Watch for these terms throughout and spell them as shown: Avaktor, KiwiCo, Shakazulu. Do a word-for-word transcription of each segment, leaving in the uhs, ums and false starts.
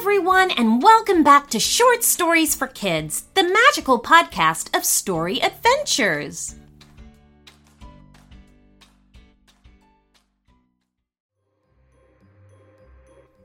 everyone, and welcome back to Short Stories for Kids, the magical podcast of story adventures.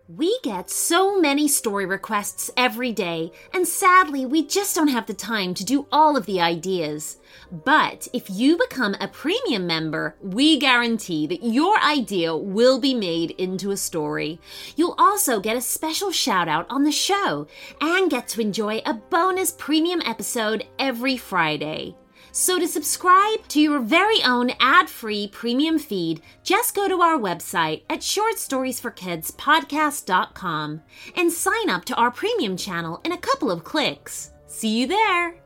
We get so many story requests every day, and sadly, we just don't have the time to do all of the ideas. But if you become a premium member, we guarantee that your idea will be made into a story. You'll also get a special shout out on the show and get to enjoy a bonus premium episode every Friday. So to subscribe to your very own ad-free premium feed, just go to our website at short stories for kids podcast dot com and sign up to our premium channel in a couple of clicks. See you there!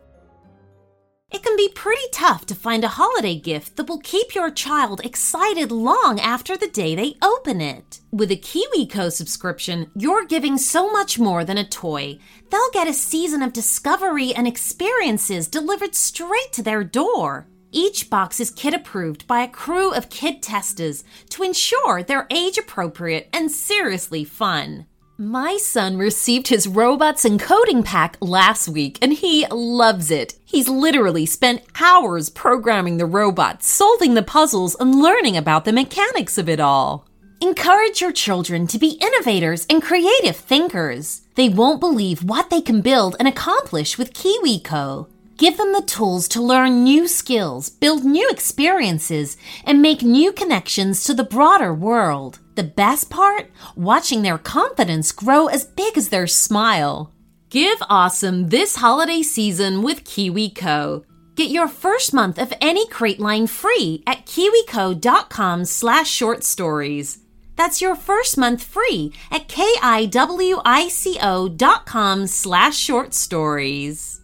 It can be pretty tough to find a holiday gift that will keep your child excited long after the day they open it. With a KiwiCo subscription, you're giving so much more than a toy. They'll get a season of discovery and experiences delivered straight to their door. Each box is kid-approved by a crew of kid testers to ensure they're age-appropriate and seriously fun. My son received his robots and coding pack last week, and he loves it. He's literally spent hours programming the robots, solving the puzzles, and learning about the mechanics of it all. Encourage your children to be innovators and creative thinkers. They won't believe what they can build and accomplish with KiwiCo. Give them the tools to learn new skills, build new experiences, and make new connections to the broader world. The best part? Watching their confidence grow as big as their smile. Give awesome this holiday season with KiwiCo. Get your first month of any crate line free at kiwi co dot com slash short stories. That's your first month free at kiwico dot com slash short stories.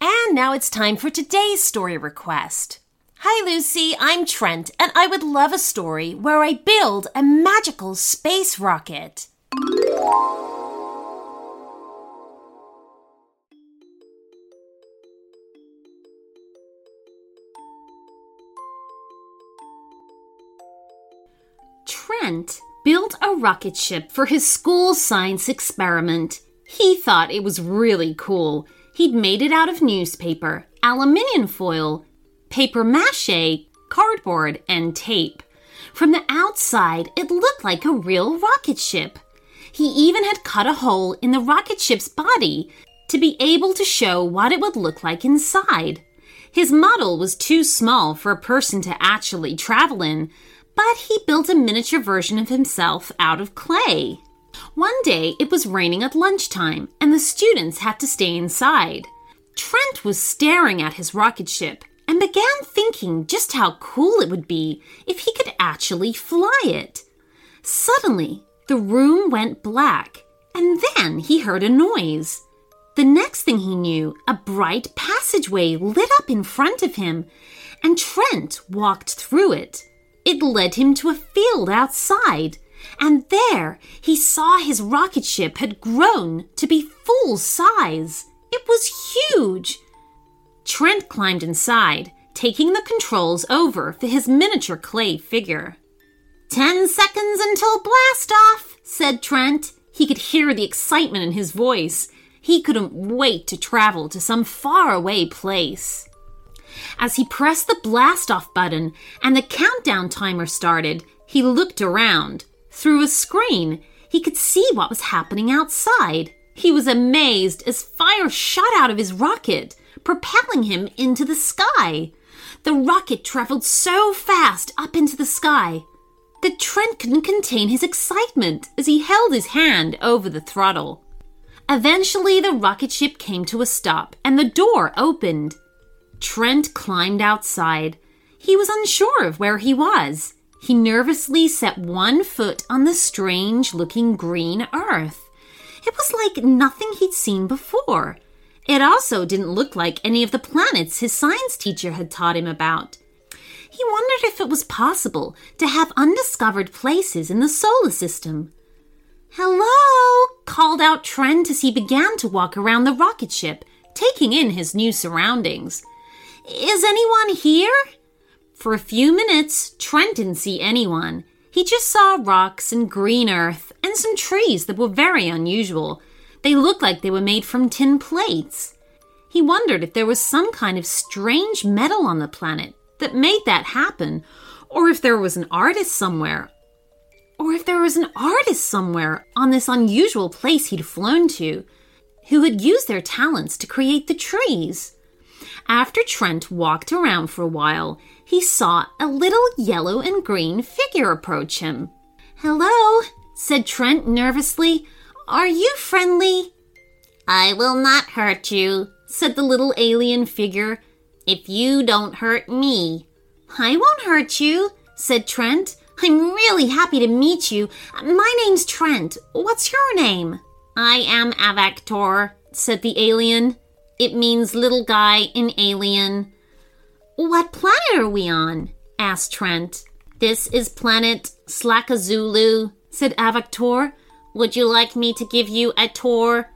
And now it's time for today's story request. Hi Lucy, I'm Trent, and I would love a story where I build a magical space rocket. Trent built a rocket ship for his school science experiment. He thought it was really cool. He'd made it out of newspaper, aluminium foil, paper mache, cardboard, and tape. From the outside, it looked like a real rocket ship. He even had cut a hole in the rocket ship's body to be able to show what it would look like inside. His model was too small for a person to actually travel in, but he built a miniature version of himself out of clay. One day, it was raining at lunchtime, and the students had to stay inside. Trent was staring at his rocket ship and began thinking just how cool it would be if he could actually fly it. Suddenly, the room went black, and then he heard a noise. The next thing he knew, a bright passageway lit up in front of him, and Trent walked through it. It led him to a field outside, and there he saw his rocket ship had grown to be full size. It was huge! Trent climbed inside, taking the controls over for his miniature clay figure. Ten seconds until blast off, said Trent. He could hear the excitement in his voice. He couldn't wait to travel to some faraway place. As he pressed the blast off button and the countdown timer started, he looked around. Through a screen, he could see what was happening outside. He was amazed as fire shot out of his rocket, propelling him into the sky. The rocket traveled so fast up into the sky that Trent couldn't contain his excitement as he held his hand over the throttle. Eventually, the rocket ship came to a stop and the door opened. Trent climbed outside. He was unsure of where he was. He nervously set one foot on the strange-looking green earth. It was like nothing he'd seen before. It also didn't look like any of the planets his science teacher had taught him about. He wondered if it was possible to have undiscovered places in the solar system. "Hello," called out Trent as he began to walk around the rocket ship, taking in his new surroundings. "Is anyone here?" For a few minutes, Trent didn't see anyone. He just saw rocks and green earth and some trees that were very unusual. They looked like they were made from tin plates. He wondered if there was some kind of strange metal on the planet that made that happen, or if there was an artist somewhere, or if there was an artist somewhere on this unusual place he'd flown to who had used their talents to create the trees. After Trent walked around for a while, he saw a little yellow and green figure approach him. "Hello," said Trent nervously. "Are you friendly?" "I will not hurt you," said the little alien figure, "if you don't hurt me." "I won't hurt you," said Trent. "I'm really happy to meet you. My name's Trent. What's your name?" "I am Avaktor," said the alien. "It means little guy in alien." "What planet are we on?" asked Trent. "This is planet Shakazulu," said Avaktor. "Would you like me to give you a tour?"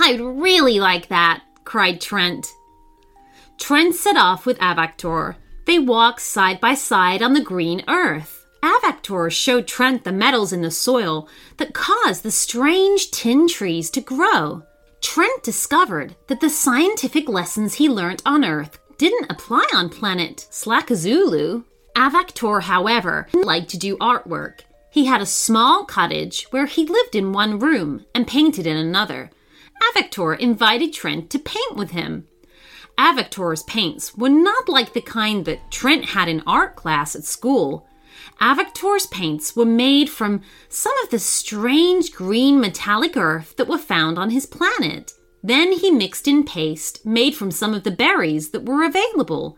"I'd really like that," cried Trent. Trent set off with Avaktor. They walked side by side on the green earth. Avaktor showed Trent the metals in the soil that caused the strange tin trees to grow. Trent discovered that the scientific lessons he learned on Earth didn't apply on planet Shakazulu. Avaktor, however, liked to do artwork. He had a small cottage where he lived in one room and painted in another. Avaktor invited Trent to paint with him. Avaktor's paints were not like the kind that Trent had in art class at school. Avaktor's paints were made from some of the strange green metallic earth that were found on his planet. Then he mixed in paste made from some of the berries that were available.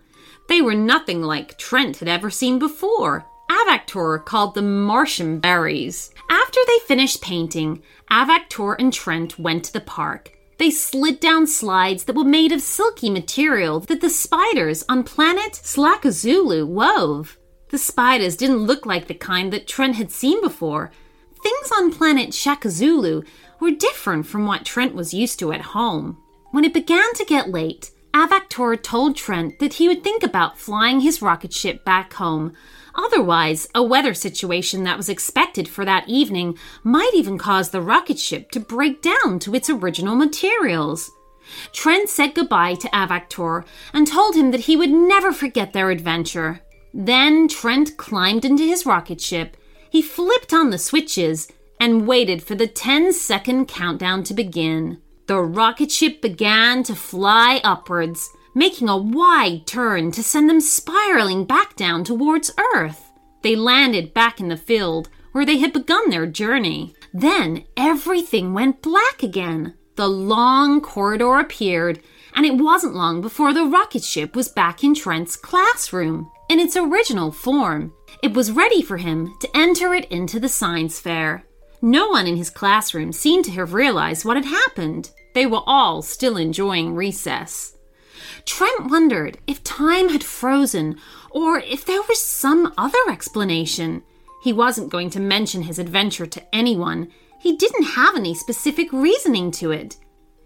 They were nothing like Trent had ever seen before. Avaktor called them Martian berries. After they finished painting, Avaktor and Trent went to the park. They slid down slides that were made of silky material that the spiders on planet Shakazulu wove. The spiders didn't look like the kind that Trent had seen before. Things on planet Shakazulu were different from what Trent was used to at home. When it began to get late, Avaktor told Trent that he would think about flying his rocket ship back home. Otherwise, a weather situation that was expected for that evening might even cause the rocket ship to break down to its original materials. Trent said goodbye to Avaktor and told him that he would never forget their adventure. Then Trent climbed into his rocket ship. He flipped on the switches and waited for the ten-second countdown to begin. The rocket ship began to fly upwards, making a wide turn to send them spiraling back down towards Earth. They landed back in the field where they had begun their journey. Then everything went black again. The long corridor appeared, and it wasn't long before the rocket ship was back in Trent's classroom in its original form. It was ready for him to enter it into the science fair. No one in his classroom seemed to have realized what had happened. They were all still enjoying recess. Trent wondered if time had frozen or if there was some other explanation. He wasn't going to mention his adventure to anyone. He didn't have any specific reasoning to it.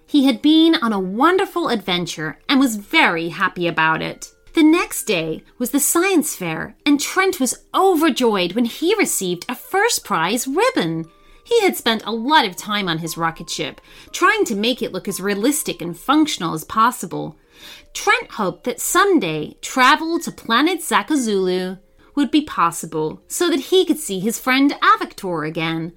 He had been on a wonderful adventure and was very happy about it. The next day was the science fair, and Trent was overjoyed when he received a first prize ribbon. He had spent a lot of time on his rocket ship, trying to make it look as realistic and functional as possible. Trent hoped that someday travel to planet Shakazulu would be possible so that he could see his friend Avaktor again.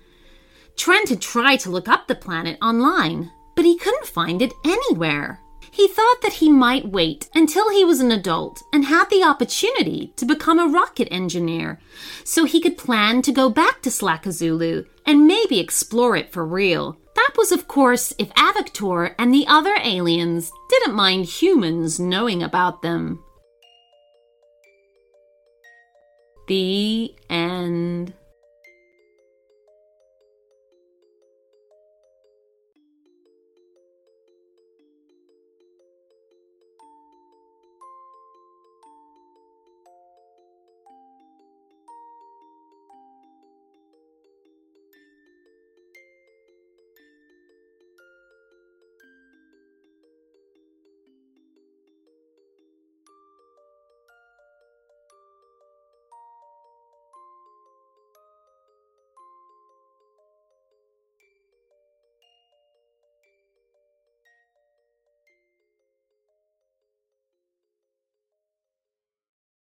Trent had tried to look up the planet online, but he couldn't find it anywhere. He thought that he might wait until he was an adult and had the opportunity to become a rocket engineer, so he could plan to go back to Shakazulu and maybe explore it for real. That was, of course, if Avaktor and the other aliens didn't mind humans knowing about them. The end.